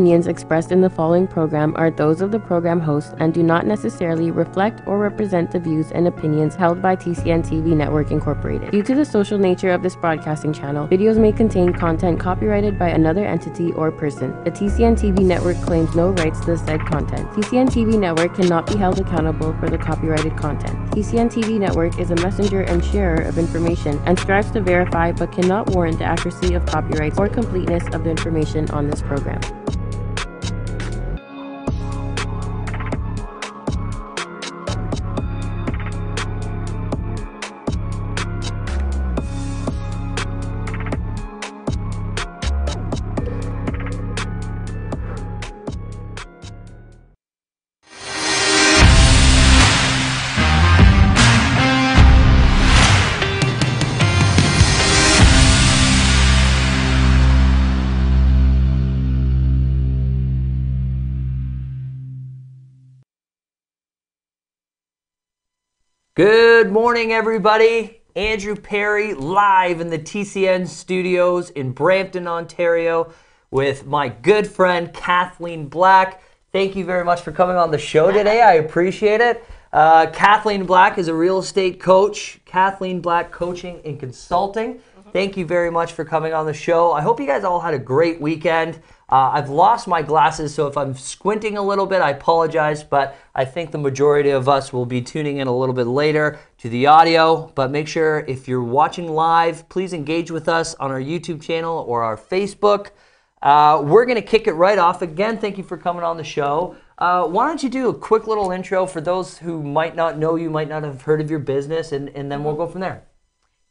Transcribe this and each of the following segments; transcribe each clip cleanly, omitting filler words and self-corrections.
opinions expressed in the following program are those of the program host and do not necessarily reflect or represent the views and opinions held by TCN TV Network Incorporated. Due to the social nature of this broadcasting channel, videos may contain content copyrighted by another entity or person. The TCN TV Network claims no rights to the said content. TCN TV Network cannot be held accountable for the copyrighted content. TCN TV Network is a messenger and sharer of information and strives to verify but cannot warrant the accuracy of copyrights or completeness of the information on this program. Good morning, everybody. Andrew Perry live in the TCN studios in Brampton, Ontario with my good friend Kathleen Black. Thank you very much for coming on the show today. I appreciate it. Kathleen Black is a real estate coach, Kathleen Black Coaching and Consulting. Thank you very much for coming on the show. I hope you guys all had a great weekend. I've lost my glasses, so if I'm squinting a little bit, I apologize, but I think the majority of us will be tuning in a little bit later to the audio, but make sure if you're watching live, please engage with us on our YouTube channel or our Facebook. We're going to kick it right off. Again, thank you for coming on the show. Why don't you do a quick little intro for those who might not know you, might not have heard of your business, and then we'll go from there.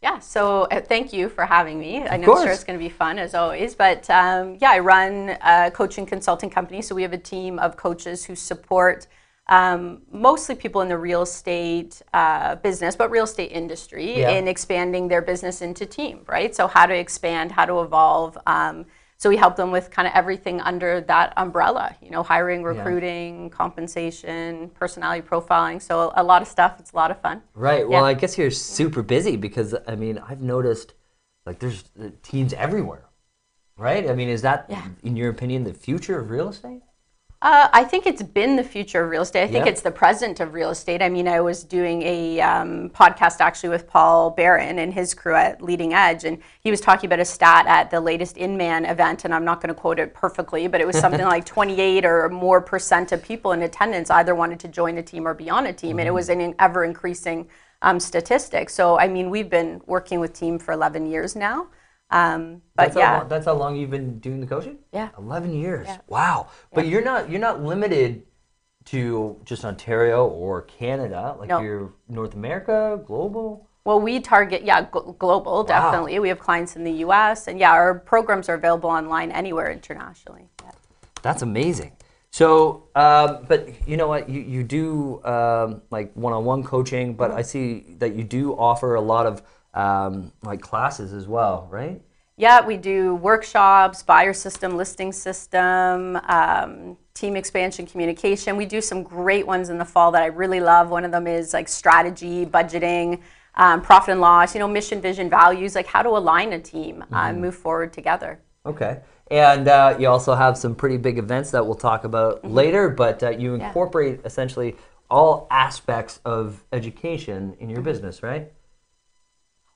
Yeah, so thank you for having me. I know, I'm sure it's going to be fun as always, but yeah, I run a coaching consulting company, so we have a team of coaches who support mostly people in the real estate business, but real estate industry, in expanding their business into team, right? So how to expand, how to evolve. So we help them with kind of everything under that umbrella, you know, hiring, recruiting, compensation, personality profiling. So a lot of stuff. It's a lot of fun. Right. Well, I guess you're super busy because, I mean, I've noticed like there's teams everywhere, right? I mean, is that, in your opinion, the future of real estate? I think it's been the future of real estate. I think it's the present of real estate. I mean, I was doing a podcast actually with Paul Barron and his crew at Leading Edge, and he was talking about a stat at the latest Inman event, and I'm not going to quote it perfectly, but it was something like 28 or more % of people in attendance either wanted to join a team or be on a team, and it was an ever-increasing statistic. So, I mean, we've been working with team for 11 years now. But that's how long you've been doing the coaching? 11 years. Wow. But you're not limited to just Ontario or Canada, like you're North America, global? Well, we target, global, definitely. We have clients in the US, and our programs are available online anywhere internationally. That's amazing. So, but you know what, you do like one-on-one coaching, but I see that you do offer a lot of like classes as well, right? Yeah, we do workshops, buyer system, listing system, team expansion, communication. We do some great ones in the fall that I really love. One of them is like strategy, budgeting, profit and loss, you know, mission, vision, values, like how to align a team and move forward together. Okay. And you also have some pretty big events that we'll talk about later, but you incorporate essentially all aspects of education in your business, right?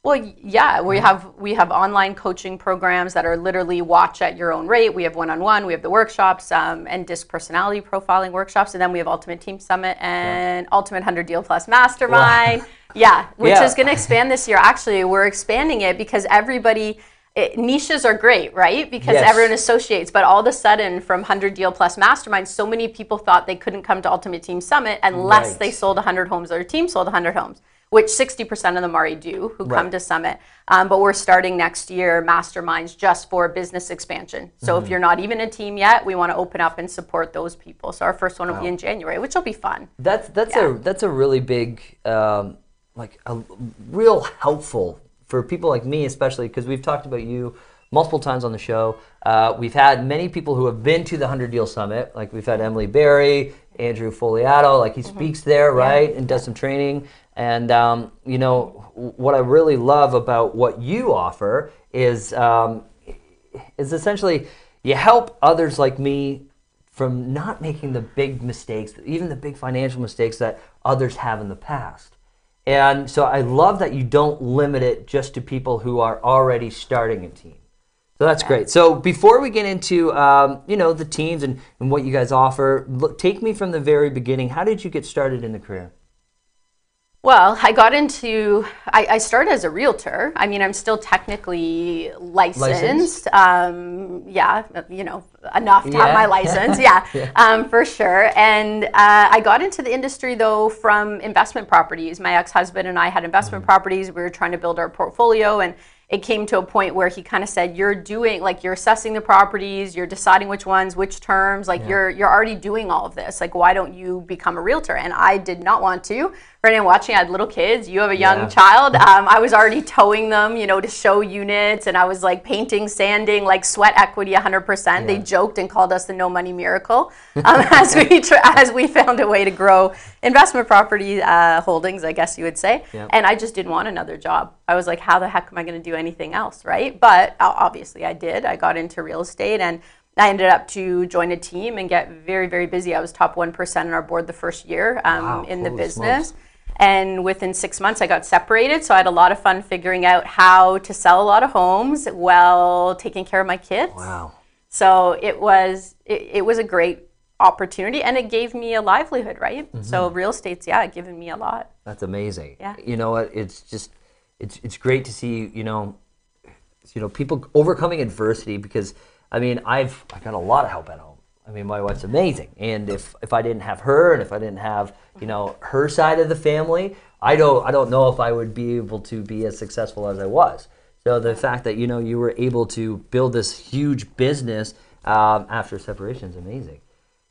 Well, yeah, we have online coaching programs that are literally watch at your own rate. We have one-on-one, we have the workshops and DISC personality profiling workshops, and then we have Ultimate Team Summit and Ultimate 100 Deal Plus Mastermind. Wow. Which is going to expand this year. Actually, we're expanding it because niches are great, right? Because everyone associates, but all of a sudden from 100 Deal Plus Mastermind, so many people thought they couldn't come to Ultimate Team Summit unless they sold 100 homes or their team sold 100 homes. Which 60% of them already do who come to Summit. But we're starting next year masterminds just for business expansion. So if you're not even a team yet, we want to open up and support those people. So our first one will be in January, which will be fun. That's a really big, like a real helpful for people like me, especially because we've talked about you multiple times on the show. We've had many people who have been to the 100 Deal Summit. Like we've had Emily Berry, Andrew Foliato, like he speaks there, right? And does some training. And you know what I really love about what you offer is essentially You help others like me from not making the big mistakes, even the big financial mistakes that others have in the past. And so I love that you don't limit it just to people who are already starting a team. So that's great. So before we get into you know, the teams and what you guys offer, look, take me from the very beginning. How did you get started in the career? Well, I started as a realtor. I mean, I'm still technically licensed. Yeah, you know, enough to have my license. For sure. And I got into the industry, though, from investment properties. My ex-husband and I had investment properties. We were trying to build our portfolio, and it came to a point where he kind of said, you're doing, like, you're assessing the properties, you're deciding which ones, which terms, like, you're already doing all of this. Like, why don't you become a realtor? And I did not want to. For anyone watching, I had little kids. You have a young child. I was already towing them, you know, to show units. And I was, like, painting, sanding, like, sweat equity 100%. They joked and called us the no money miracle as we found a way to grow investment property holdings, I guess you would say. And I just didn't want another job. I was like, how the heck am I going to do anything else, right? But obviously I did. I got into real estate, and I ended up to join a team and get very, very busy. I was top 1% on our board the first year in the business. And within 6 months, I got separated. So I had a lot of fun figuring out how to sell a lot of homes while taking care of my kids. So it was a great opportunity, and it gave me a livelihood, right? So real estate's, given me a lot. That's amazing. You know what? It's just, it's great to see, you know, people overcoming adversity, because, I mean, I got a lot of help at home. I mean, my wife's amazing, and if I didn't have her, and if I didn't have, you know, her side of the family, I don't know if I would be able to be as successful as I was. So the fact that, you know, you were able to build this huge business after separation is amazing.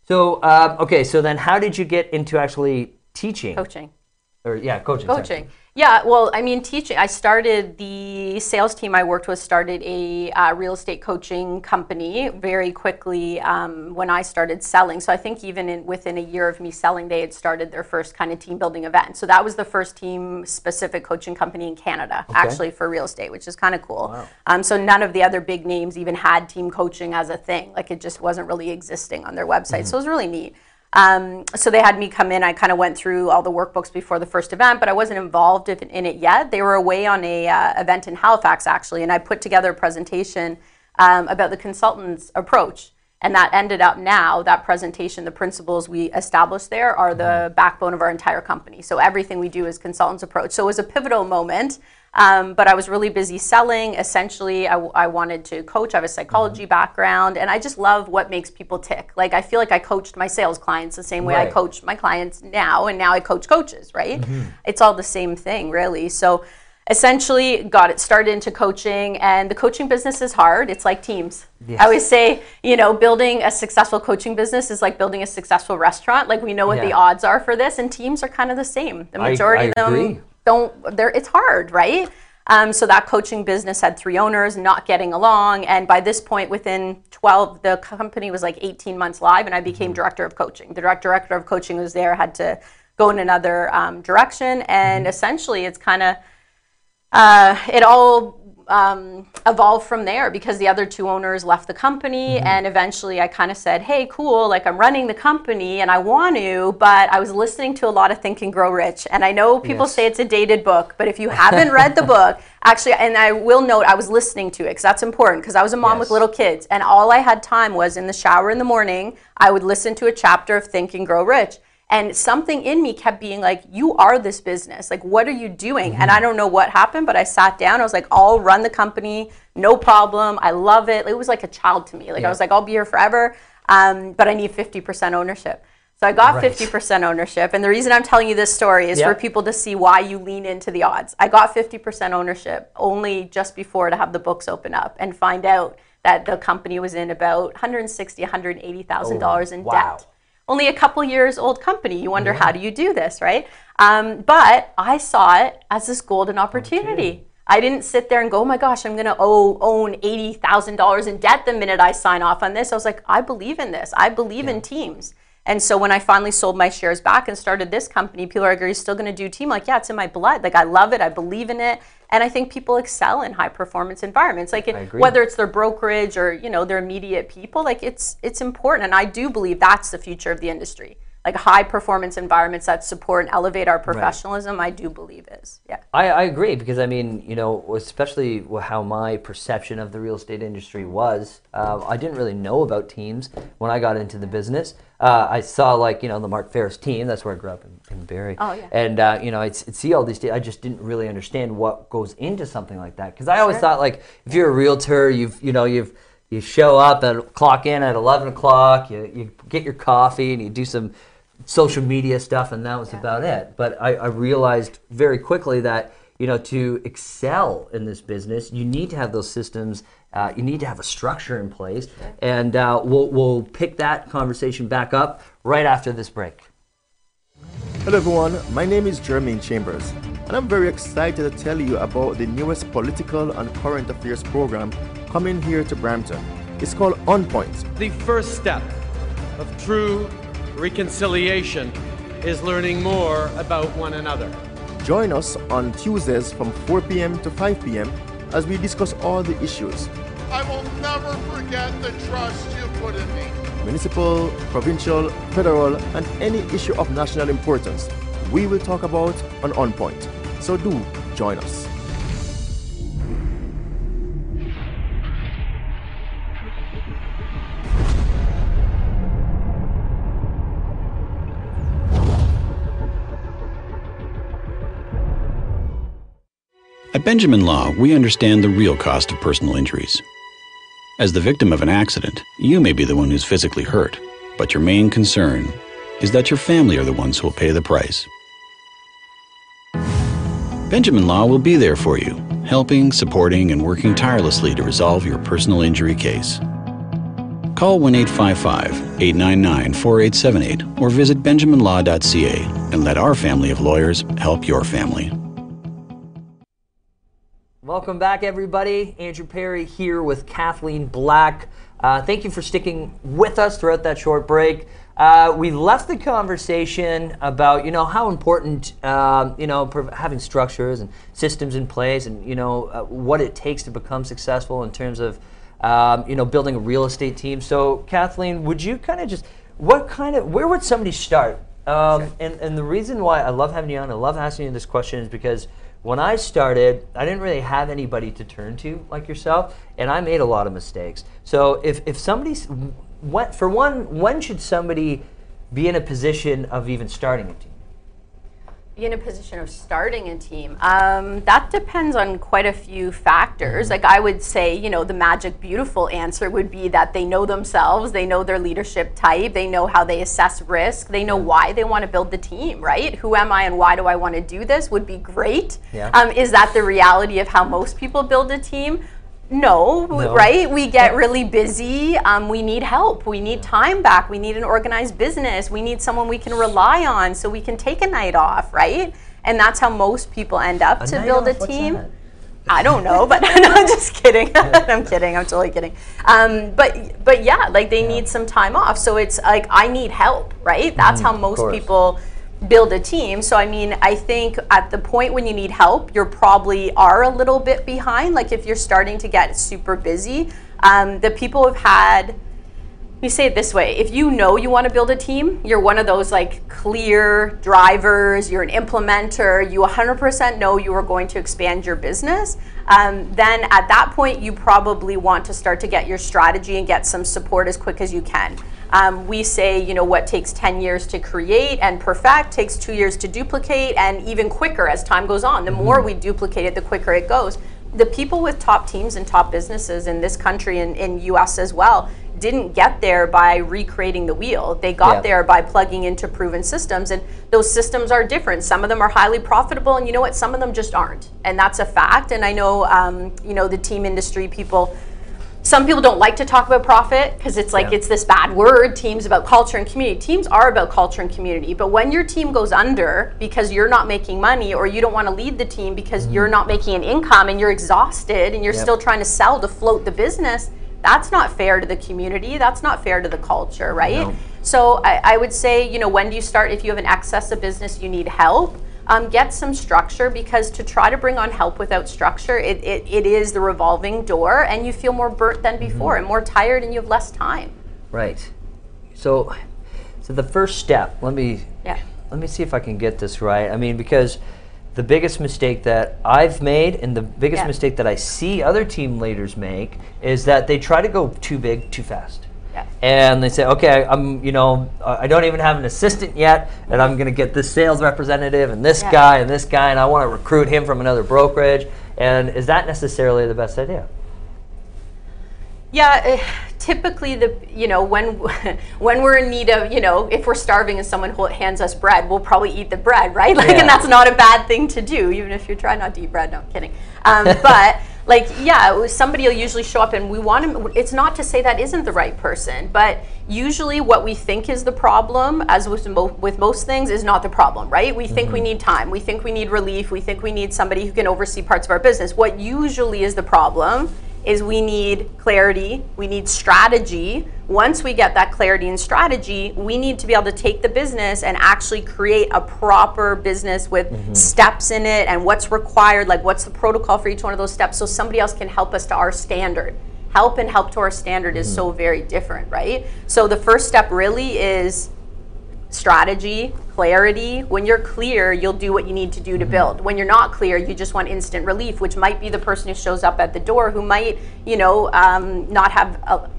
So okay, so then how did you get into actually teaching? Coaching. Yeah, well, I mean, teaching. I started the sales team I worked with started a real estate coaching company very quickly when I started selling. So I think even within a year of me selling, they had started their first kind of team building event. So that was the first team specific coaching company in Canada, actually, for real estate, which is kind of cool. So none of the other big names even had team coaching as a thing. Like, it just wasn't really existing on their website. So it was really neat. So they had me come in. I kind of went through all the workbooks before the first event, but I wasn't involved in it yet. They were away on a event in Halifax, actually, and I put together a presentation about the consultant's approach. And that ended up now, that presentation, the principles we established there are the backbone of our entire company. So everything we do is consultant's approach. So it was a pivotal moment, but I was really busy selling. Essentially, I wanted to coach. I have a psychology background, and I just love what makes people tick. Like, I feel like I coached my sales clients the same way I coach my clients now, and now I coach coaches, right? It's all the same thing, really. So essentially got it started into coaching, and the coaching business is hard. It's like teams. I always say, you know, building a successful coaching business is like building a successful restaurant. Like, we know what the odds are for this, and teams are kind of the same. The majority of them it's hard, right? So that coaching business had 3 owners not getting along, and by this point, within 12, the company was like 18 months live, and I became director of coaching. The director of coaching was there, had to go in another direction, and essentially it's kind of it all evolved from there, because the other 2 owners left the company, and eventually I kind of said, hey, cool, like, I'm running the company and I want to, but I was listening to a lot of Think and Grow Rich, and I know people say it's a dated book, but if you haven't read the book, actually, and I will note, I was listening to it, because that's important, because I was a mom with little kids, and all I had time was in the shower in the morning, I would listen to a chapter of Think and Grow Rich. And something in me kept being like, you are this business. Like, what are you doing? And I don't know what happened, but I sat down. I was like, I'll run the company. No problem. I love it. It was like a child to me. Like, I was like, I'll be here forever, but I need 50% ownership. So I got 50% ownership. And the reason I'm telling you this story is for people to see why you lean into the odds. I got 50% ownership only just before to have the books open up and find out that the company was in about $160,000, $180,000 in debt. Only a couple years old company. You wonder, how do you do this, right? But I saw it as this golden opportunity. I didn't sit there and go, oh my gosh, I'm going to own $80,000 in debt the minute I sign off on this. I was like, I believe in this. I believe in teams. And so when I finally sold my shares back and started this company, people are like, are you still going to do team? Like, yeah, it's in my blood. Like, I love it. I believe in it. And I think people excel in high performance environments, like whether it's their brokerage or, you know, their immediate people, like it's important. And I do believe that's the future of the industry. Like high performance environments that support and elevate our professionalism, I do believe is. Yeah, I agree, because I mean, you know, especially how my perception of the real estate industry was, I didn't really know about teams when I got into the business. I saw, like, you know, the Mark Ferris team. That's where I grew up in Barrie. Oh, yeah. And, you know, I'd see all these teams. I just didn't really understand what goes into something like that, because I always thought, like, if you're a realtor, you show up and clock in at 11 o'clock, you get your coffee and you do some social media stuff, and that was about it. But I realized very quickly that, you know, to excel in this business, you need to have those systems, you need to have a structure in place, and we'll pick that conversation back up right after this break. Hello everyone, my name is Jermaine Chambers, and I'm very excited to tell you about the newest political and current affairs program coming here to Brampton. It's called On Point. The first step of true reconciliation is learning more about one another. Join us on Tuesdays from 4 p.m. to 5 p.m. as we discuss all the issues. I will never forget the trust you put in me. Municipal, provincial, federal, and any issue of national importance, we will talk about on Point. So do join us. At Benjamin Law, we understand the real cost of personal injuries. As the victim of an accident, you may be the one who's physically hurt, but your main concern is that your family are the ones who will pay the price. Benjamin Law will be there for you, helping, supporting, and working tirelessly to resolve your personal injury case. Call 1-855-899-4878 or visit benjaminlaw.ca and let our family of lawyers help your family. Welcome back, everybody. Andrew Perry here with Kathleen Black. Thank you for sticking with us throughout that short break. We left the conversation about, you know, how important, you know, having structures and systems in place, and, you know, what it takes to become successful in terms of, you know, building a real estate team. So, Kathleen, would you kind of just, where would somebody start? And the reason why I love having you on, I love asking you this question, is because when I started, I didn't really have anybody to turn to like yourself, and I made a lot of mistakes. So if somebody, for one, when should somebody be in a position of even starting a team? Be in a position of starting a team? That depends on quite a few factors. Like, I would say, you know, the magic beautiful answer would be that they know themselves, they know their leadership type, they know how they assess risk, they know why they want to build the team, right? Who am I and why do I want to do this would be great. Is that the reality of how most people build a team? No, right? We get really busy. We need help. We need time back. We need an organized business. We need someone we can rely on so we can take a night off, right? And that's how most people end up to build a team. I don't know, but no, I'm just kidding. I'm kidding. I'm totally kidding. But yeah, like they need some time off. So it's like, I need help, right? That's how most people build a team. So I mean, I think at the point when you need help, you're probably are a little bit behind. Like if you're starting to get super busy, the people have had, you say it this way, if you know you want to build a team, you're one of those like clear drivers, you're an implementer, you 100% know you are going to expand your business, then at that point you probably want to start to get your strategy and get some support as quick as you can. We say, you know, what takes 10 years to create and perfect takes 2 years to duplicate, and even quicker as time goes on. The more we duplicate it, the quicker it goes. The people with top teams and top businesses in this country and in US as well didn't get there by recreating the wheel. They got there by plugging into proven systems, and those systems are different. Some of them are highly profitable, and you know what, some of them just aren't, and that's a fact. And I know, you know, the team industry people, some people don't like to talk about profit because it's like it's this bad word. Teams about culture and community. Teams are about culture and community. But when your team goes under because you're not making money, or you don't want to lead the team because you're not making an income and you're exhausted and you're still trying to sell to float the business, that's not fair to the community. That's not fair to the culture, right? No. So I would say, you know, when do you start? If you have an excess of business, you need help, get some structure, because to try to bring on help without structure, it is the revolving door, and you feel more burnt than before, and more tired, and you have less time. Right. So the first step, let me see if I can get this right. I mean, because the biggest mistake that I've made and the biggest mistake that I see other team leaders make is that they try to go too big too fast. Yeah. And they say, okay, I'm, you know, I don't even have an assistant yet, and I'm going to get this sales representative and this guy and this guy, and I want to recruit him from another brokerage. And is that necessarily the best idea? Yeah, typically when we're in need of, you know, if we're starving and someone hands us bread, we'll probably eat the bread, right? Like, and that's not a bad thing to do, even if you try not to eat bread. No, I'm kidding. But like, yeah, somebody will usually show up, and we want them. It's not to say that isn't the right person, but usually what we think is the problem, as with most things, is not the problem, right? We think we need time. We think we need relief. We think we need somebody who can oversee parts of our business. What usually is the problem is we need clarity, we need strategy. Once we get that clarity and strategy, we need to be able to take the business and actually create a proper business with steps in it and what's required, like what's the protocol for each one of those steps, so somebody else can help us to our standard. Help and help to our standard is so very different, right? So the first step really is strategy, clarity. When you're clear, you'll do what you need to do to build. When you're not clear, you just want instant relief, which might be the person who shows up at the door, who might, you know, not have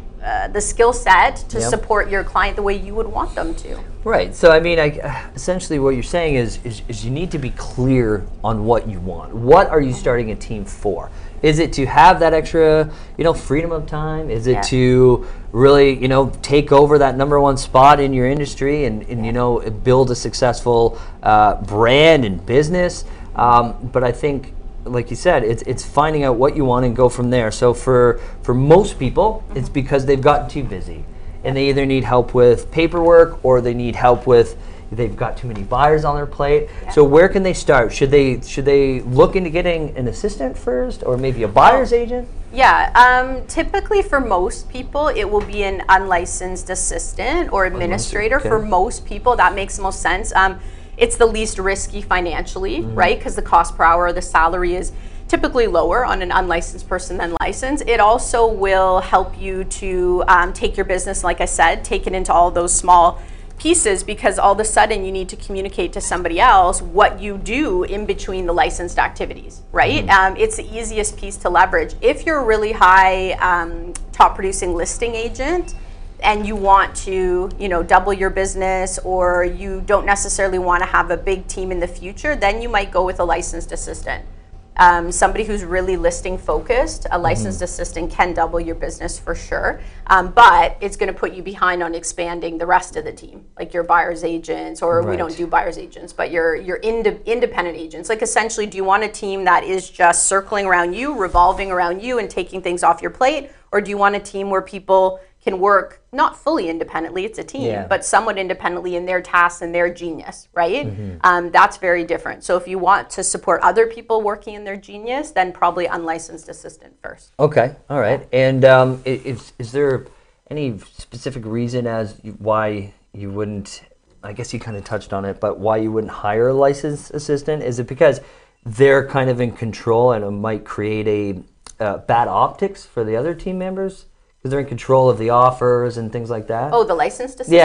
the skill set to support your client the way you would want them to. Right. So I mean, essentially what you're saying is you need to be clear on what you want. What are you starting a team for? Is it to have that extra, you know, freedom of time? Is it to really, you know, take over that #1 spot in your industry and you know, build a successful brand and business? But I think, like you said, it's finding out what you want and go from there. So for most people, it's because they've gotten too busy, and they either need help with paperwork, or they need help with, they've got too many buyers on their plate. So where can they start? Should they look into getting an assistant first, or maybe a buyer's agent? Typically for most people, it will be an unlicensed assistant or administrator. For most people, that makes the most sense. It's the least risky financially, right? Because the cost per hour, the salary is typically lower on an unlicensed person than licensed. It also will help you to take your business, like I said, take it into all those small pieces, because all of a sudden you need to communicate to somebody else what you do in between the licensed activities, right? It's the easiest piece to leverage. If you're a really high top producing listing agent, and you want to, you know, double your business, or you don't necessarily want to have a big team in the future, then you might go with a licensed assistant. Somebody who's really listing focused, a licensed assistant can double your business for sure, but it's going to put you behind on expanding the rest of the team, like your buyer's agents, or we don't do buyer's agents, but your independent agents. Like, essentially, do you want a team that is just circling around you, revolving around you, and taking things off your plate, or do you want a team where people can work not fully independently, it's a team, but somewhat independently in their tasks and their genius, right? That's very different. So if you want to support other people working in their genius, then probably unlicensed assistant first. Okay, all right. And is there any specific reason as why you wouldn't, I guess you kind of touched on it, but why you wouldn't hire a licensed assistant? Is it because they're kind of in control, and it might create a bad optics for the other team members? Because they're in control of the offers and things like that? Oh, the licensed assistant?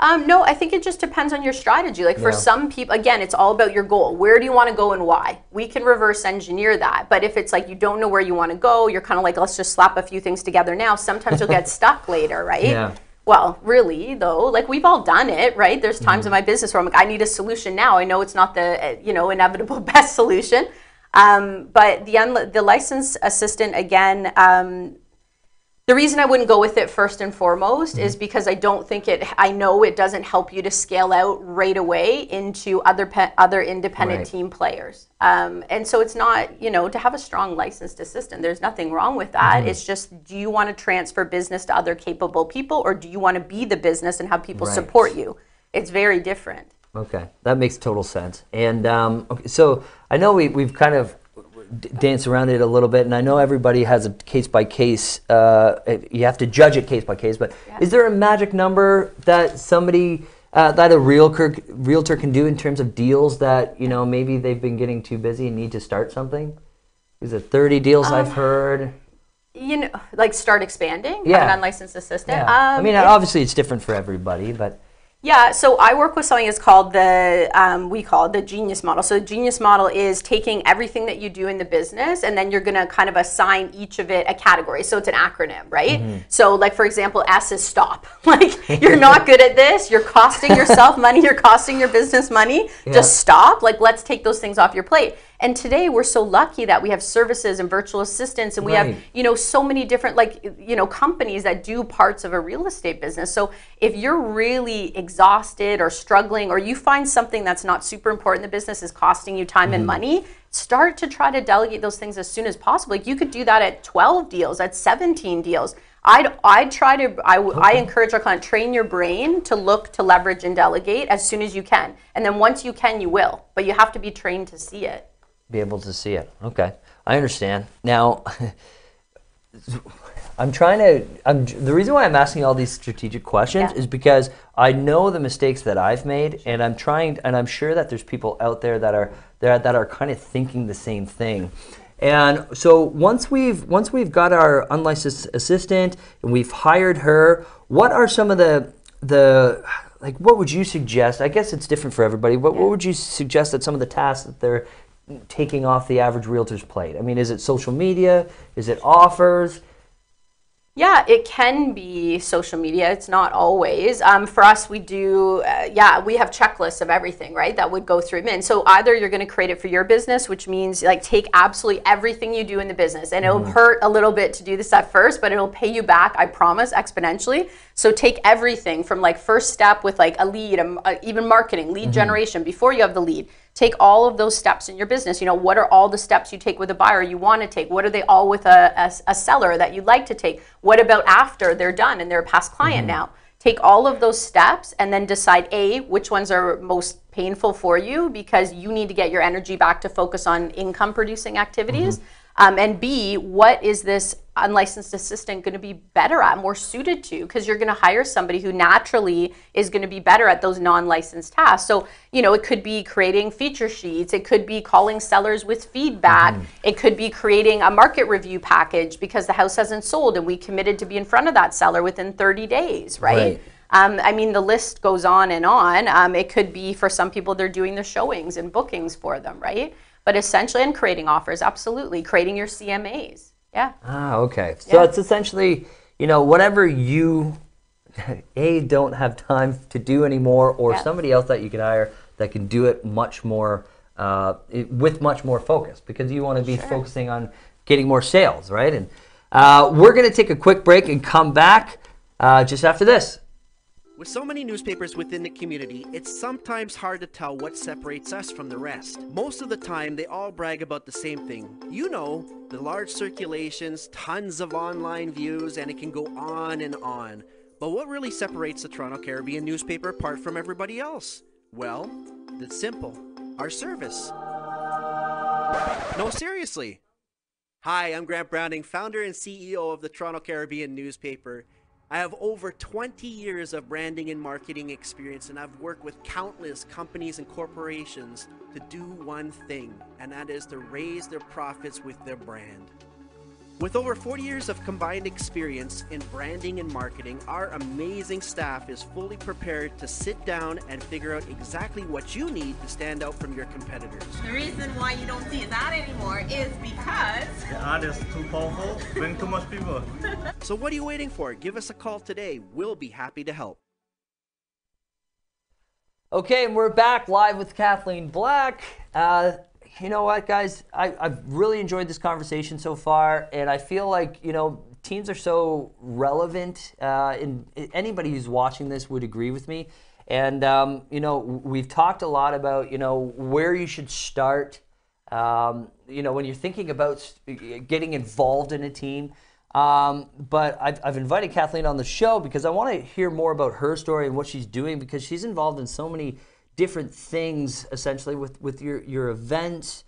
Yeah. No, I think it just depends on your strategy. Like, for some people, again, it's all about your goal. Where do you want to go and why? We can reverse engineer that. But if it's like you don't know where you want to go, you're kind of like, let's just slap a few things together now. Sometimes you'll get stuck later, right? Yeah. Well, really though, like, we've all done it, right? There's times in my business where I'm like, I need a solution now. I know it's not the, you know, inevitable best solution. But the licensed assistant, again, the reason I wouldn't go with it first and foremost is because I don't think it, I know it doesn't help you to scale out right away into other independent team players. And so it's not, you know, to have a strong licensed assistant, there's nothing wrong with that. It's just, do you want to transfer business to other capable people, or do you want to be the business and have people support you? It's very different. Okay, that makes total sense. And okay, so I know we've kind of dance around it a little bit, and I know everybody has a case-by-case, you have to judge it case-by-case, but yeah. Is there a magic number that somebody, that a realtor can do in terms of deals that, you know, maybe they've been getting too busy and need to start something? Is it 30 deals I've heard? You know, like start expanding, yeah. Have an unlicensed assistant. Yeah. I mean, obviously it's different for everybody, but... Yeah, so I work with something that's called the, we call it the genius model. So the genius model is taking everything that you do in the business, and then you're going to kind of assign each of it a category. So it's an acronym, right? Mm-hmm. So like, for example, S is stop. Like, you're not good at this. You're costing yourself money. You're costing your business money. Yeah. Just stop. Like, let's take those things off your plate. And today we're so lucky that we have services and virtual assistants, and we right. have, you know, so many different, like, you know, companies that do parts of a real estate business. So if you're really exhausted or struggling, or you find something that's not super important, the business is costing you time mm-hmm. and money, start to try to delegate those things as soon as possible. Like, you could do that at 12 deals, at 17 deals. I encourage our client, train your brain to look, to leverage, and delegate as soon as you can. And then once you can, you will. But you have to be trained to see it. Be able to see it. Okay, I understand. Now, the reason why I'm asking all these strategic questions yeah. is because I know the mistakes that I've made, and I'm trying, and I'm sure that there's people out there that are kind of thinking the same thing. And so once we've got our unlicensed assistant and we've hired her, what are some of the like, what would you suggest? I guess it's different for everybody. But yeah. what would you suggest that some of the tasks that they're taking off the average realtor's plate? I mean, is it social media? Is it offers? Yeah, it can be social media. It's not always. For us, we do, we have checklists of everything, right? That would go through Inman. So either you're going to create it for your business, which means like take absolutely everything you do in the business. And it'll hurt a little bit to do this at first, but it'll pay you back, I promise, exponentially. So take everything from like first step with like a lead, even marketing, lead generation before you have the lead. Take all of those steps in your business. You know, what are all the steps you take with a buyer you want to take? What are they all with a seller that you'd like to take? What about after they're done and they're a past client now? Take all of those steps and then decide, A, which ones are most painful for you because you need to get your energy back to focus on income producing activities. And B, what is this unlicensed assistant going to be better at, more suited to? Because you're going to hire somebody who naturally is going to be better at those non-licensed tasks. So, you know, it could be creating feature sheets. It could be calling sellers with feedback. It could be creating a market review package because the house hasn't sold and we committed to be in front of that seller within 30 days, right? I mean, the list goes on and on. It could be for some people, they're doing the showings and bookings for them, right? But essentially, and creating offers, absolutely. Creating your CMAs, yeah. Ah, okay. So yeah. It's essentially, you know, whatever you, A, don't have time to do anymore, or yeah. somebody else that you can hire that can do it much more, with much more focus, because you want to be sure. focusing on getting more sales, right? And we're going to take a quick break and come back just after this. With so many newspapers within the community, it's sometimes hard to tell what separates us from the rest. Most of the time, they all brag about the same thing. You know, the large circulations, tons of online views, and it can go on and on. But what really separates the Toronto Caribbean newspaper apart from everybody else? Well, it's simple. Our service. No, seriously. Hi, I'm Grant Browning, founder and CEO of the Toronto Caribbean newspaper. I have over 20 years of branding and marketing experience, and I've worked with countless companies and corporations to do one thing, and that is to raise their profits with their brand. With over 40 years of combined experience in branding and marketing, our amazing staff is fully prepared to sit down and figure out exactly what you need to stand out from your competitors. The reason why you don't see that anymore is because... the ad is too powerful, bring too much people. So what are you waiting for? Give us a call today. We'll be happy to help. Okay, and we're back live with Kathleen Black. You know what, guys? I've really enjoyed this conversation so far, and I feel like, you know, teens are so relevant, and anybody who's watching this would agree with me. And, you know, we've talked a lot about, you know, where you should start, you know, when you're thinking about getting involved in a team. But I've invited Kathleen on the show because I want to hear more about her story and what she's doing, because she's involved in so many different things, essentially, with your events,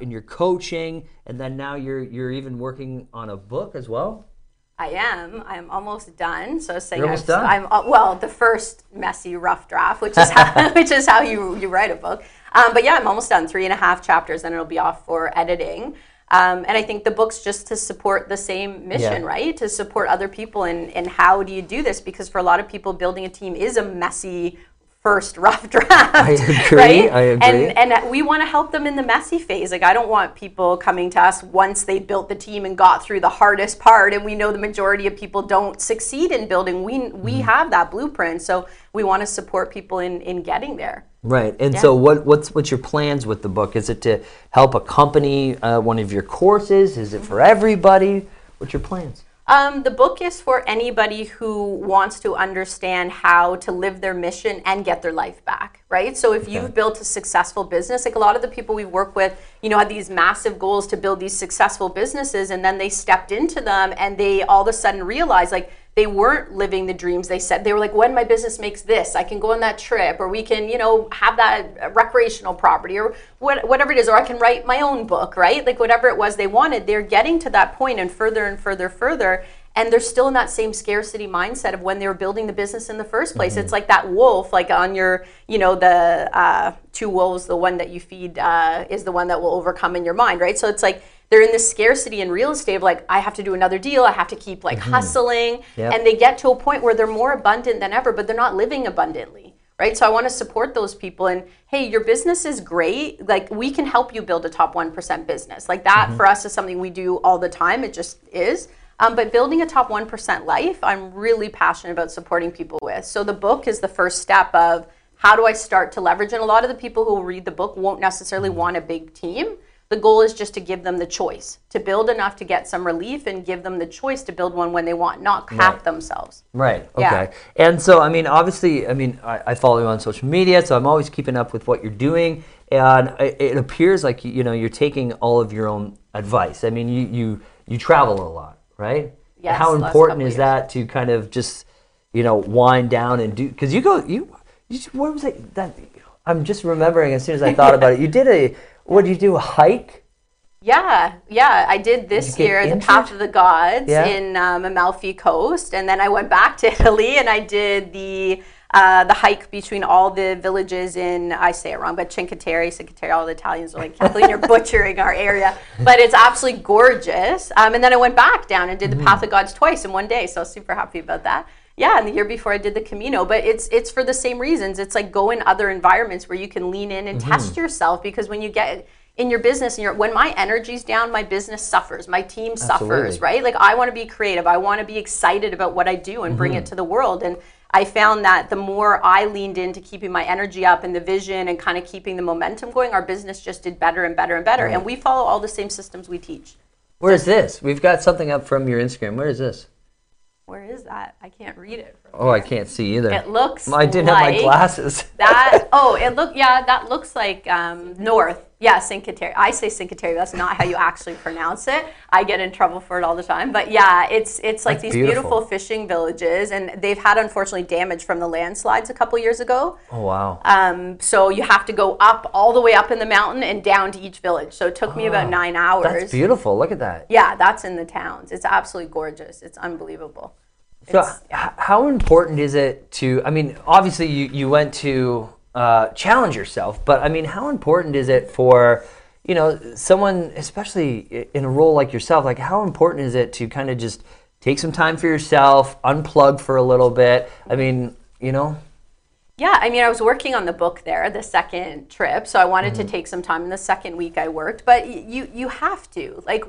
in your coaching, and then now you're even working on a book as well? I am. I'm almost done. So I was saying well, the first messy, rough draft, which is how, which is how you write a book. But yeah, I'm almost done. 3.5 chapters, and it'll be off for editing. And I think the book's just to support the same mission, right? To support other people, and how do you do this? Because for a lot of people, building a team is a messy first rough draft. I agree, right? I agree. And we want to help them in the messy phase. Like, I don't want people coming to us once they built the team and got through the hardest part, and we know the majority of people don't succeed in building. We have that blueprint, so we want to support people in getting there. Right, and so what's your plans with the book? Is it to help accompany one of your courses? Is it for everybody? What's your plans? The book is for anybody who wants to understand how to live their mission and get their life back, right? So if you've built a successful business, like a lot of the people we work with, you know, had these massive goals to build these successful businesses, and then they stepped into them and they all of a sudden realized, like, they weren't living the dreams they said. They were like, when my business makes this, I can go on that trip, or we can, you know, have that recreational property, or whatever it is, or I can write my own book, right? Like, whatever it was they wanted, they're getting to that point and further, and they're still in that same scarcity mindset of when they were building the business in the first place. It's like that wolf, like on your, you know, the two wolves, the one that you feed is the one that will overcome in your mind, right? So it's like, they're in this scarcity in real estate of, like, I have to do another deal, I have to keep, like, hustling. And they get to a point where they're more abundant than ever, but they're not living abundantly, right? So I want to support those people. And hey, your business is great. Like, we can help you build a top 1% business. Like, that for us is something we do all the time. It just is. But building a top 1% life, I'm really passionate about supporting people with. So the book is the first step of how do I start to leverage. And a lot of the people who will read the book won't necessarily want a big team. The goal is just to give them the choice, to build enough to get some relief and give them the choice to build one when they want, not cap themselves. Right, okay. And so, I mean, obviously, I mean, I follow you on social media, so I'm always keeping up with what you're doing. And it appears like, you know, you're taking all of your own advice. I mean, you travel a lot, right? Yes. How important is that to kind of just, you know, wind down and do, because you go, what was it? That, I'm just remembering as soon as I thought about it, you did a, what did you do, a hike? Yeah, I did this year, The Path of the Gods in Amalfi Coast, and then I went back to Italy and I did the hike between all the villages in, I say it wrong, but Cinque Terre, all the Italians are like, Kathleen, you're butchering our area, but it's absolutely gorgeous. And then I went back down and did the Path of Gods twice in one day, so I was super happy about that. Yeah, and the year before I did the Camino, but it's for the same reasons. It's like, go in other environments where you can lean in and test yourself, because when you get in your business, and when my energy's down, my business suffers, my team suffers, right? Like, I want to be creative. I want to be excited about what I do and bring it to the world. And I found that the more I leaned into keeping my energy up and the vision and kind of keeping the momentum going, our business just did better and better and better. Right. And we follow all the same systems we teach. Where is this? We've got something up from your Instagram. Where is this? Where is that? I can't read it. Oh, I can't see either. It looks like... I didn't have my glasses. That, oh, it look. Yeah, that looks like north. Yeah, Cinque Terre. I say Cinque Terre. That's not how you actually pronounce it. I get in trouble for it all the time. But yeah, it's like these beautiful fishing villages, and they've had, unfortunately, damage from the landslides a couple years ago. Oh, wow. So you have to go up, all the way up in the mountain and down to each village. So it took me about 9 hours. That's beautiful. Look at that. Yeah, that's in the towns. It's absolutely gorgeous. It's unbelievable. So how important is it to, I mean, obviously you went to challenge yourself, but I mean, how important is it for, you know, someone, especially in a role like yourself, like, how important is it to kind of just take some time for yourself, unplug for a little bit? I mean, you know? Yeah, I mean, I was working on the book there, the second trip, so I wanted to take some time in the second week I worked, but you have to, like,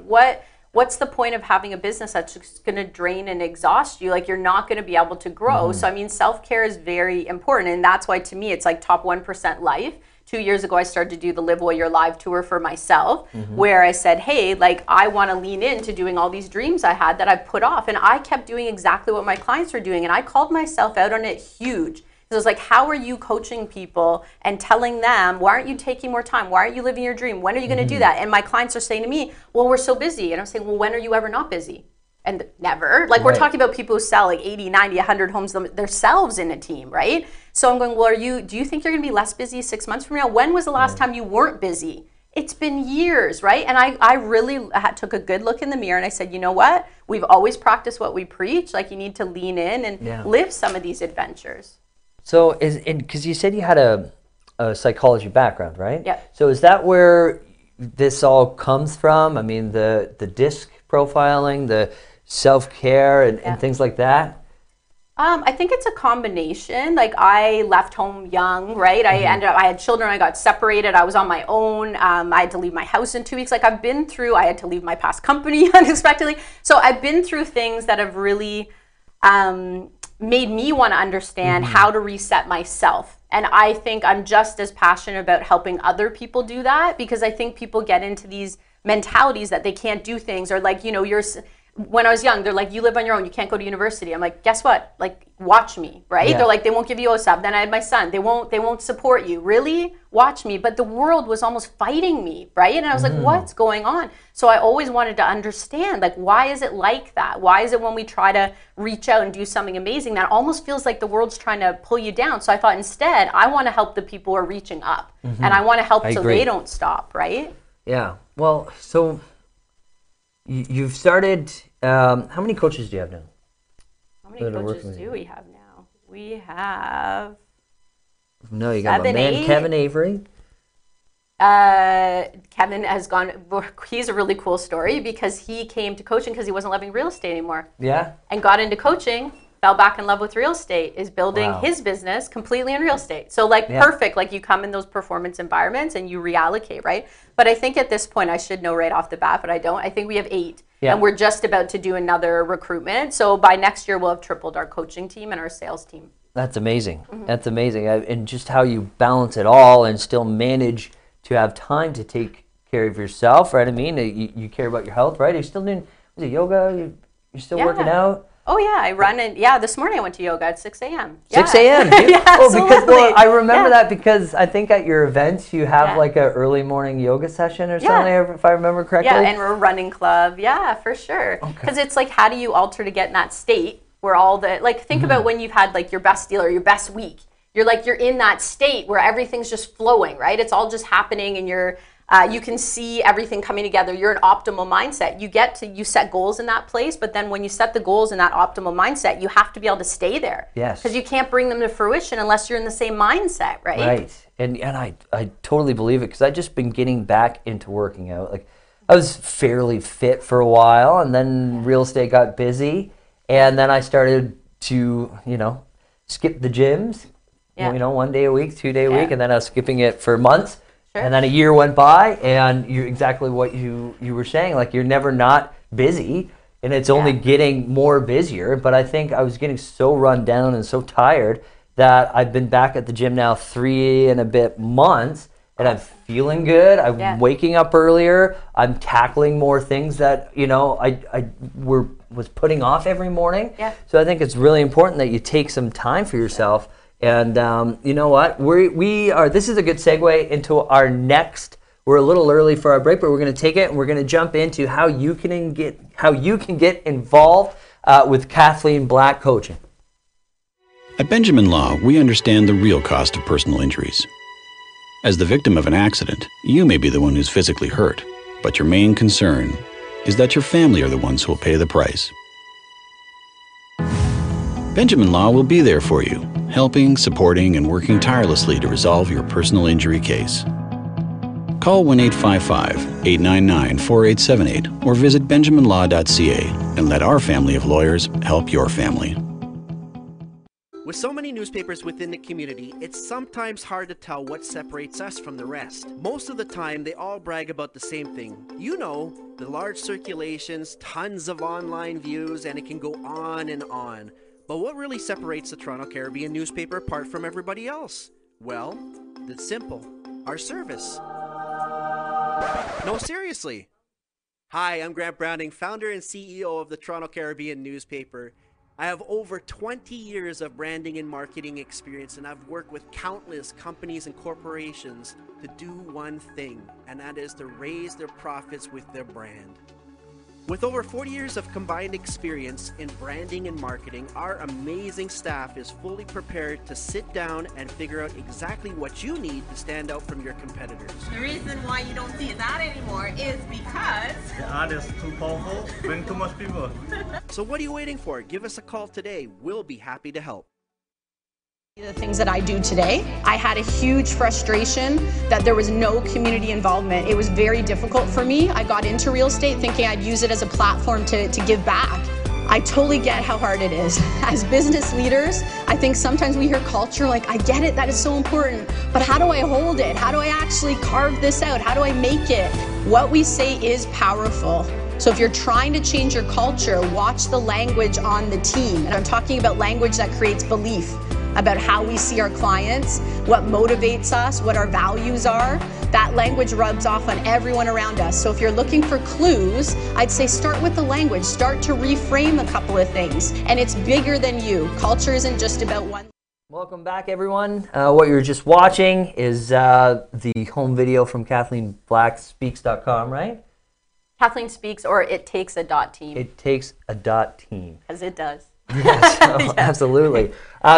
what's the point of having a business that's just going to drain and exhaust you? Like, you're not going to be able to grow. So, I mean, self-care is very important. And that's why, to me, it's like top 1% life. 2 years ago, I started to do the Live While You're Live tour for myself, where I said, hey, like, I want to lean into doing all these dreams I had that I put off. And I kept doing exactly what my clients were doing. And I called myself out on it huge. So it's like, how are you coaching people and telling them, why aren't you taking more time? Why aren't you living your dream? When are you going to do that? And my clients are saying to me, well, we're so busy. And I'm saying, well, when are you ever not busy? And never. Like, we're talking about people who sell like 80, 90, 100 homes themselves in a team, right? So I'm going, well, do you think you're going to be less busy 6 months from now? When was the last time you weren't busy? It's been years, right? And I really took a good look in the mirror and I said, you know what? We've always practiced what we preach. Like, you need to lean in and live some of these adventures. So is it, because you said you had a psychology background, right? Yeah. So is that where this all comes from? I mean, the DISC profiling, the self-care and things like that? I think it's a combination. Like, I left home young, right? I ended up, I had children, I got separated, I was on my own. I had to leave my house in 2 weeks. Like, I've been through, I had to leave my past company unexpectedly. So I've been through things that have really made me want to understand how to reset myself. And I think I'm just as passionate about helping other people do that, because I think people get into these mentalities that they can't do things, or like, you know, you're... When I was young, they're like, you live on your own, you can't go to university. I'm like, guess what? Like, watch me, right? Yeah. They're like, they won't give you OSAP. Then I had my son. They won't support you. Really? Watch me. But the world was almost fighting me, right? And I was like, what's going on? So I always wanted to understand, like, why is it like that? Why is it when we try to reach out and do something amazing, that almost feels like the world's trying to pull you down? So I thought, instead, I want to help the people who are reaching up. And I want to help so they don't stop, right? Yeah. Well, so... You've started, how many coaches do you have now? How many coaches do we have now? We have... No, you got my man, Kevin Avery. Kevin has gone, he's a really cool story, because he came to coaching because he wasn't loving real estate anymore. Yeah. And got into coaching, fell back in love with real estate, is building his business completely in real estate. So like perfect, like you come in those performance environments and you reallocate, right? But I think at this point, I should know right off the bat, but I don't. I think we have 8 and we're just about to do another recruitment. So by next year, we'll have tripled our coaching team and our sales team. That's amazing. That's amazing. And just how you balance it all and still manage to have time to take care of yourself, right? I mean, you care about your health, right? Are you still doing yoga? You're still working out? Oh yeah, I run, and this morning I went to yoga at 6 a.m. 6 a.m. Well, I remember that, because I think at your events you have like an early morning yoga session or something, if I remember correctly. Yeah, and we're a running club. Yeah, for sure. Because it's like, how do you alter to get in that state where all the think about when you've had like your best deal or your best week. You're like, you're in that state where everything's just flowing, right? It's all just happening, and you're. You can see everything coming together. You're an optimal mindset. You set goals in that place, but then when you set the goals in that optimal mindset, you have to be able to stay there. Yes. Because you can't bring them to fruition unless you're in the same mindset, right? Right. And I totally believe it, because I've just been getting back into working out. Like, I was fairly fit for a while, and then real estate got busy, and then I started to, you know, skip the gyms. Yeah. You know, 1 day a week, 2 day a week, and then I was skipping it for months. Sure. And then a year went by, and you're exactly what you were saying. Like, you're never not busy, and it's only getting more busier. But I think I was getting so run down and so tired that I've been back at the gym now 3 and a bit months, and I'm feeling good. I'm waking up earlier. I'm tackling more things that, you know, I was putting off every morning. Yeah. So I think it's really important that you take some time for yourself. And you know what? We are. This is a good segue into our next. We're a little early for our break, but we're going to take it, and we're going to jump into how you can get involved with Kathleen Black Coaching. At Benjamin Law, we understand the real cost of personal injuries. As the victim of an accident, you may be the one who's physically hurt, but your main concern is that your family are the ones who will pay the price. Benjamin Law will be there for you, helping, supporting, and working tirelessly to resolve your personal injury case. Call 1-855-899-4878 or visit benjaminlaw.ca and let our family of lawyers help your family. With so many newspapers within the community, it's sometimes hard to tell what separates us from the rest. Most of the time, they all brag about the same thing. You know, the large circulations, tons of online views, and it can go on and on. But what really separates the Toronto Caribbean newspaper apart from everybody else? Well, it's simple. Our service. No, seriously. Hi, I'm Grant Browning, founder and CEO of the Toronto Caribbean newspaper. I have over 20 years of branding and marketing experience, and I've worked with countless companies and corporations to do one thing, and that is to raise their profits with their brand. With over 40 years of combined experience in branding and marketing, our amazing staff is fully prepared to sit down and figure out exactly what you need to stand out from your competitors. The reason why you don't see it out anymore is because the ad is too powerful, bring too much people. So what are you waiting for? Give us a call today. We'll be happy to help. The things that I do today, I had a huge frustration that there was no community involvement. It was very difficult for me. I got into real estate thinking I'd use it as a platform to give back. I totally get how hard it is. As business leaders, I think sometimes we hear culture like, I get it, that is so important, but how do I hold it? How do I actually carve this out? How do I make it? What we say is powerful. So if you're trying to change your culture, watch the language on the team. And I'm talking about language that creates belief about how we see our clients, what motivates us, what our values are. That language rubs off on everyone around us. So if you're looking for clues, I'd say start with the language, start to reframe a couple of things. And it's bigger than you. Culture isn't just about one. Welcome back, everyone. What you're just watching is the home video from KathleenBlackSpeaks.com, right? Kathleen Speaks, or It Takes a Dot Team. It Takes a Dot Team. As it does. Yes, oh, absolutely.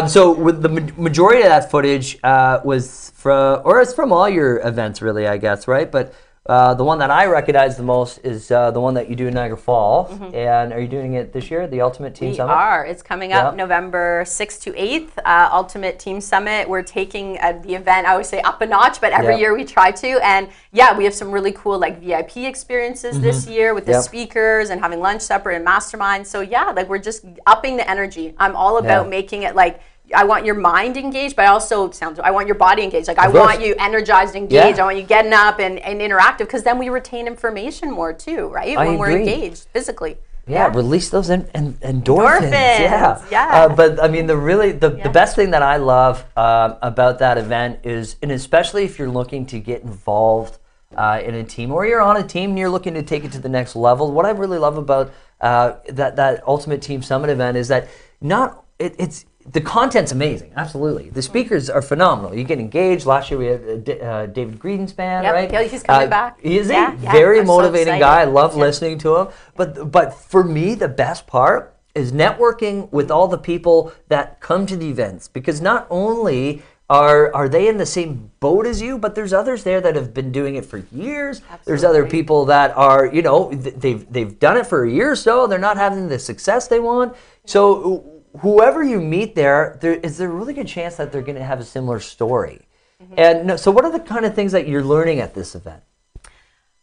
So with the majority of that footage was from, or it's from all your events really, I guess, right? But the one that I recognize the most is the one that you do in Niagara Falls. Mm-hmm. And are you doing it this year, the Ultimate Team Summit? We are. It's coming up November 6th to 8th, Ultimate Team Summit. We're taking the event, I always say up a notch, but every year we try to. And yeah, we have some really cool like VIP experiences this year with the speakers and having lunch, supper, and mastermind. So yeah, like we're just upping the energy. I'm all about making it like, I want your mind engaged, but also I want your body engaged. Like I want you energized, engaged. I want you getting up and interactive, because then we retain information more too, right? When we're engaged physically. Yeah, release those endorphins. But I mean, the best thing that I love about that event is, and especially if you're looking to get involved in a team, or you're on a team and you're looking to take it to the next level. What I really love about that Ultimate Team Summit event is that the content's amazing, absolutely. The speakers are phenomenal. You get engaged. Last year we had David Greenspan, right? He's coming back. Is he? Yeah, very motivating guy. I love listening to him. But for me, the best part is networking with all the people that come to the events, because not only are they in the same boat as you, but there's others there that have been doing it for years. Absolutely. There's other people that are, you know, they've done it for a year or so. They're not having the success they want. So whoever you meet there is a really good chance that they're going to have a similar story. Mm-hmm. And so what are the kind of things that you're learning at this event?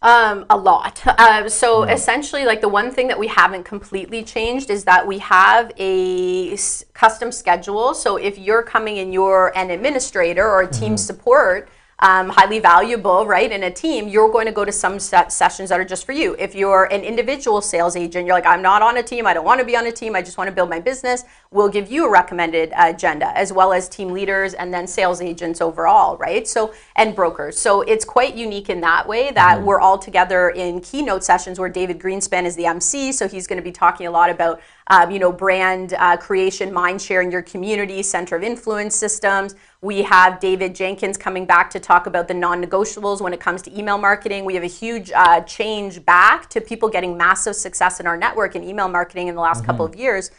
A lot. So essentially, like the one thing that we haven't completely changed is that we have a custom schedule. So if you're coming and you're an administrator or a team support, highly valuable, right, in a team, you're going to go to some sessions that are just for you. If you're an individual sales agent, you're like, I'm not on a team, I don't want to be on a team, I just want to build my business, we'll give you a recommended agenda, as well as team leaders and then sales agents overall, right, so, and brokers. So it's quite unique in that way that we're all together in keynote sessions where David Greenspan is the MC, so he's going to be talking a lot about you know, brand creation, mind share in your community, center of influence systems. We have David Jenkins coming back to talk about the non-negotiables when it comes to email marketing. We have a huge change back to people getting massive success in our network in email marketing in the last couple of years.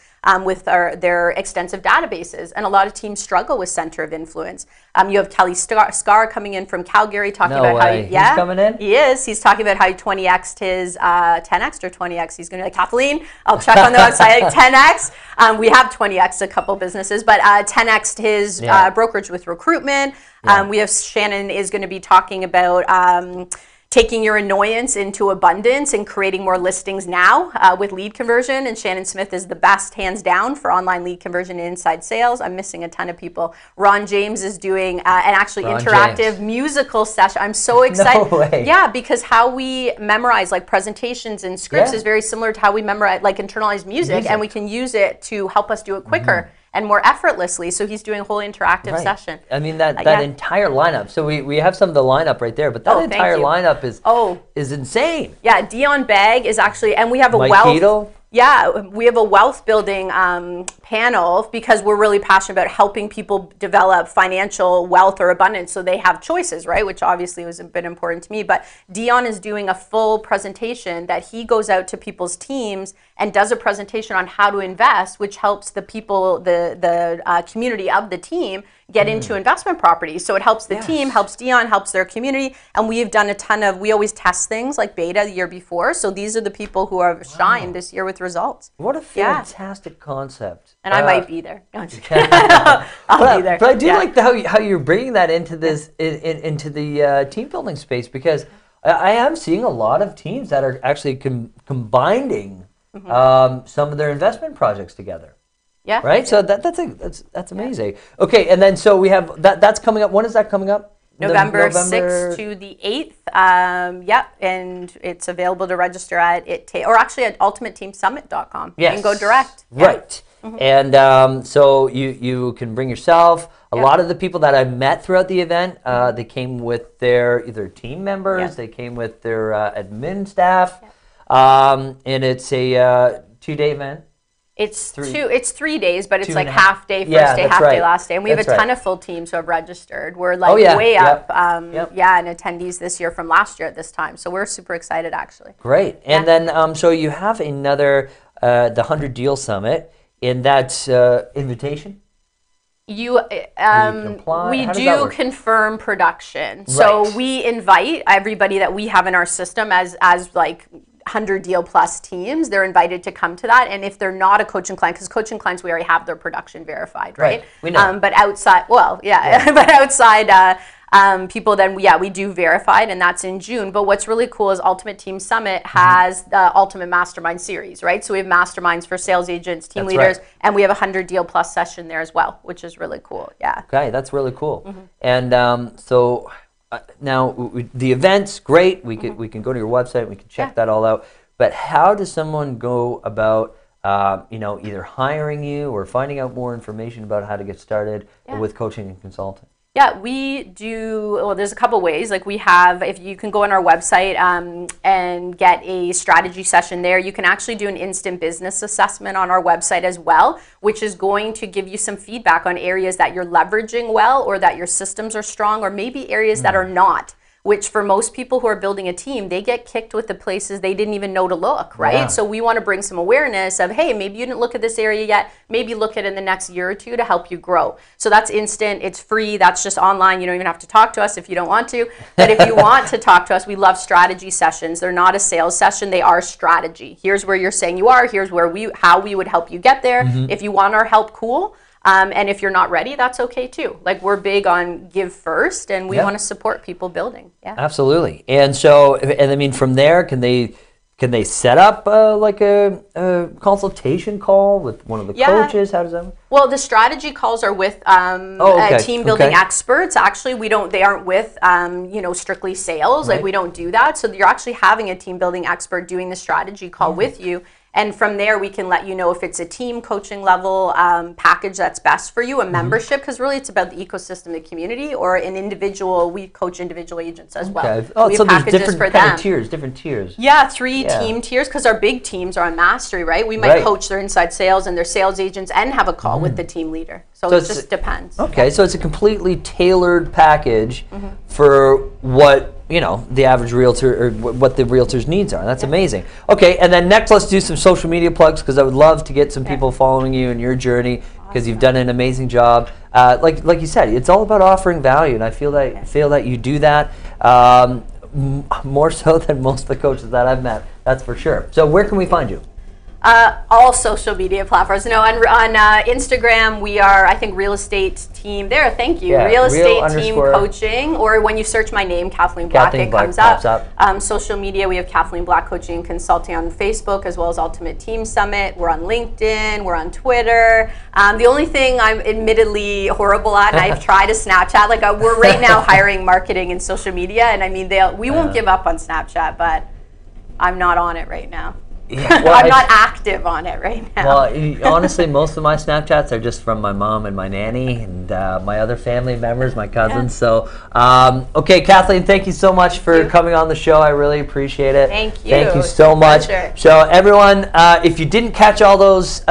With their extensive databases. And a lot of teams struggle with center of influence. You have Kelly Scar coming in from Calgary talking about how he's coming in? He is. He's talking about how he 20x'd his 10x or 20x. He's going to be like, Kathleen, I'll check on the website. 10x. We have 20x'd a couple businesses, but 10x'd his brokerage with recruitment. We have Shannon is going to be talking about taking your annoyance into abundance and creating more listings now with lead conversion. And Shannon Smith is the best, hands down, for online lead conversion and inside sales. I'm missing a ton of people. Ron James is doing an actually interactive musical session. I'm so excited. No way. Yeah, because how we memorize like presentations and scripts is very similar to how we memorize like internalized music, and we can use it to help us do it quicker and more effortlessly. So he's doing a whole interactive session. I mean, that entire lineup. So we have some of the lineup right there, but that entire lineup is insane. Yeah, Dion Bagg is actually, and we have a Mike Keto. Yeah, we have a wealth building panel because we're really passionate about helping people develop financial wealth or abundance so they have choices, right? Which obviously was a bit important to me. But Dion is doing a full presentation that he goes out to people's teams and does a presentation on how to invest, which helps the people, the community of the team get into investment properties. So it helps the team, helps Dion, helps their community. And we've done a ton of, we always test things like beta the year before. So these are the people who have shined this year with results. What a fantastic concept. And I might be there. No, I'm just kidding. I'll be there. But I do like how you're bringing that into this, into the team building space, because I am seeing a lot of teams that are actually combining some of their investment projects together. Yeah. Right. So that's amazing. Yeah. Okay, and then so we have that's coming up. When is that coming up? November 6th to the 8th. And it's available to register at actually at ultimateteamsummit.com. Yes. And go direct. Right. Yeah. Mm-hmm. And so you can bring yourself. A lot of the people that I met throughout the event, they came with their either team members, they came with their admin staff, and it's a 2-day event. It's three days, but it's like half day, first day, half day, last day. And we have a ton of full teams who have registered. We're like way up in attendees this year from last year at this time. So we're super excited, actually. Great. And then so you have another, the 100 Deal Summit, and that's invitation? We do confirm production. So we invite everybody that we have in our system as like 100 deal plus teams. They're invited to come to that, and if they're not a coaching client, because coaching clients we already have their production verified, right? We know. But outside, but outside people, then we do verified, and that's in June. But what's really cool is Ultimate Team Summit has the Ultimate Mastermind series, right? So we have masterminds for sales agents, team leaders, and we have a 100 deal plus session there as well, which is really cool. Yeah. Okay, that's really cool. And so. Now the event's great. We can go to your website. We can check that all out. But how does someone go about either hiring you or finding out more information about how to get started with coaching and consulting? Yeah, we do. Well, there's a couple ways. Like we have, if you can go on our website and get a strategy session there, you can actually do an instant business assessment on our website as well, which is going to give you some feedback on areas that you're leveraging well, or that your systems are strong, or maybe areas that are not. Which for most people who are building a team, they get kicked with the places they didn't even know to look, right? Yeah. So we want to bring some awareness of, hey, maybe you didn't look at this area yet, maybe look at it in the next year or two to help you grow. So that's instant, it's free, that's just online, you don't even have to talk to us if you don't want to. But if you want to talk to us, we love strategy sessions. They're not a sales session, they are strategy. Here's where you're saying you are, here's where how we would help you get there. If you want our help, cool. And if you're not ready, that's okay too. Like we're big on give first, and we want to support people building. Yeah, absolutely. And so, and I mean, from there, can they set up like a consultation call with one of the coaches? How does that work? Well, the strategy calls are with team building experts. Actually, they aren't with strictly sales. Like we don't do that. So you're actually having a team building expert doing the strategy call with you. And from there, we can let you know if it's a team coaching level package that's best for you, a membership, because really it's about the ecosystem, the community, or an individual. We coach individual agents as well. Oh, we have packages for them. Different tiers. Yeah, 3 team tiers, because our big teams are on mastery, right? We might coach their inside sales and their sales agents and have a call with the team leader. So it just depends. Okay, so it's a completely tailored package for what the average realtor, or what the realtor's needs are. That's amazing. Okay, and then next, let's do some social media plugs, because I would love to get some people following you in your journey, because you've done an amazing job. Like you said, it's all about offering value, and I feel that you do that more so than most of the coaches that I've met. That's for sure. So where can we find you? All social media platforms. No, on Instagram, we are, I think, Real Estate Team. There, thank you. Yeah, real Team Coaching. Or when you search my name, Kathleen Black, it comes up. Social media, we have Kathleen Black Coaching Consulting on Facebook, as well as Ultimate Team Summit. We're on LinkedIn. We're on Twitter. The only thing I'm admittedly horrible at, and I've tried is Snapchat. Like, we're right now hiring marketing and social media. And, I mean, we won't give up on Snapchat, but I'm not on it right now. Yeah, well, I'm not active on it right now. Well, honestly, most of my Snapchats are just from my mom and my nanny and my other family members, my cousins. Yeah. So, okay, Kathleen, thank you so much for coming on the show. I really appreciate it. Thank you. Thank you so much. Pleasure. So, everyone, if you didn't catch all those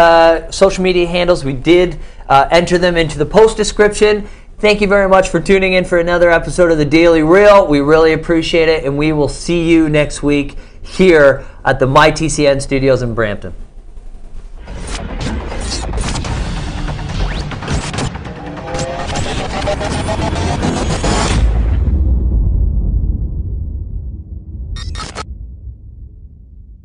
social media handles, we did enter them into the post description. Thank you very much for tuning in for another episode of The Daily Reel. We really appreciate it, and we will see you next week here at the My TCN Studios in Brampton.